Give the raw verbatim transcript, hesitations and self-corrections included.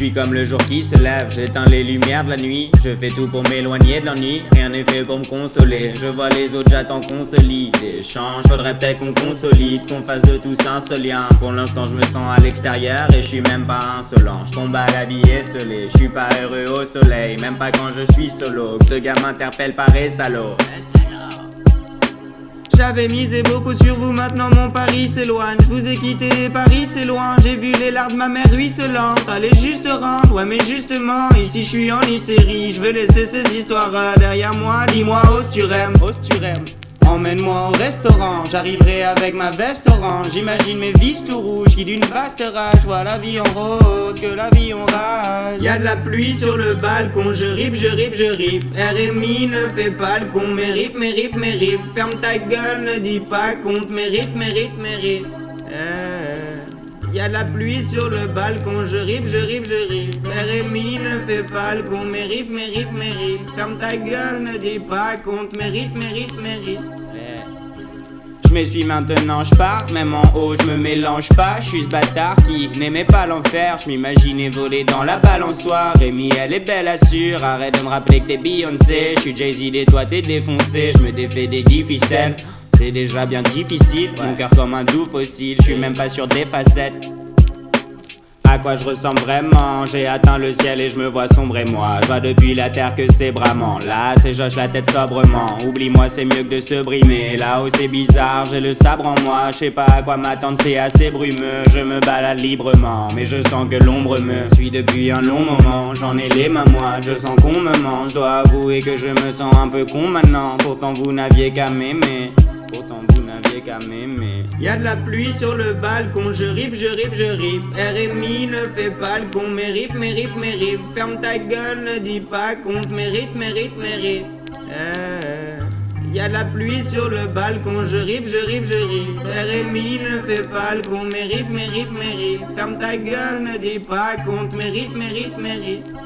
Je suis comme le jour qui se lève, j'éteins les lumières de la nuit. Je fais tout pour m'éloigner de l'ennui, rien n'est fait pour me consoler. Je vois les autres, j'attends qu'on se lie. D'échange, faudrait peut-être qu'on consolide, qu'on fasse de tout ça ce lien. Pour l'instant je me sens à l'extérieur et je suis même pas insolent. Je combat la vie esselée, je suis pas heureux au soleil, même pas quand je suis solo. Ce gars m'interpelle par les salauds. J'avais misé beaucoup sur vous, maintenant mon Paris s'éloigne. Je vous ai quitté, Paris c'est loin. J'ai vu les larmes de ma mère ruisselantes. Allez juste rendre, ouais mais justement, ici je suis en hystérie. Je veux laisser ces histoires derrière moi. Dis-moi, ose tu rèmes, ose tu rèmes. Emmène-moi au restaurant, j'arriverai avec ma veste orange. J'imagine mes vis tout rouges qui d'une vaste rage voient la vie en rose, que la vie en rage. Y'a de la pluie sur le balcon, je ripe, je ripe, je ripe. Rémi ne fait pas le con, mérite, mérite, mérite. Ferme ta gueule, ne dis pas compte, mérite, mérite, mérite. Eh. Y'a de la pluie sur le balcon, je ripe, je ripe, je ripe. Rémi ne fait pas le con, mérite, mérite, mérite. Ferme ta gueule, ne dis pas compte, mérite, mérite, mérite. Je m'essuie maintenant, je pars, même en haut, je me mélange pas. Je suis ce bâtard qui n'aimait pas l'enfer. Je m'imaginais voler dans la balançoire. Rémi, elle est belle, assure. Arrête de me rappeler que t'es Beyoncé. Je suis Jay-Z et toi t'es défoncé. Je me défais des dix ficelles. C'est déjà bien difficile. Mon cœur comme un doux fossile. Je suis même pas sûr des facettes. À quoi je ressemble vraiment? J'ai atteint le ciel et je me vois sombrer moi. Je vois depuis la terre que c'est bramant. Là c'est joche la tête sobrement. Oublie-moi c'est mieux que de se brimer. Là-haut c'est bizarre, j'ai le sabre en moi. Je sais pas à quoi m'attendre, c'est assez brumeux. Je me balade librement, mais je sens que l'ombre me suit depuis un long moment. J'en ai les mains moites, je sens qu'on me ment. Je dois avouer que je me sens un peu con maintenant. Pourtant vous n'aviez qu'à m'aimer. Pourtant vous n'aviez qu'à m'aimer. Y'a de la pluie sur le balcon, je ripe, je ripe, je ripe. Rémi ne fait pas le con, mérite, mérite, mérite. Ferme ta gueule, ne dis pas compte, mérite, mérite, mérite. Eh. Y'a de la pluie sur le balcon, je ripe, je ripe, je ripe. Rémi ne fait pas le con, mérite, mérite, mérite. Ferme ta gueule, ne dis pas compte, mérite, mérite, mérite.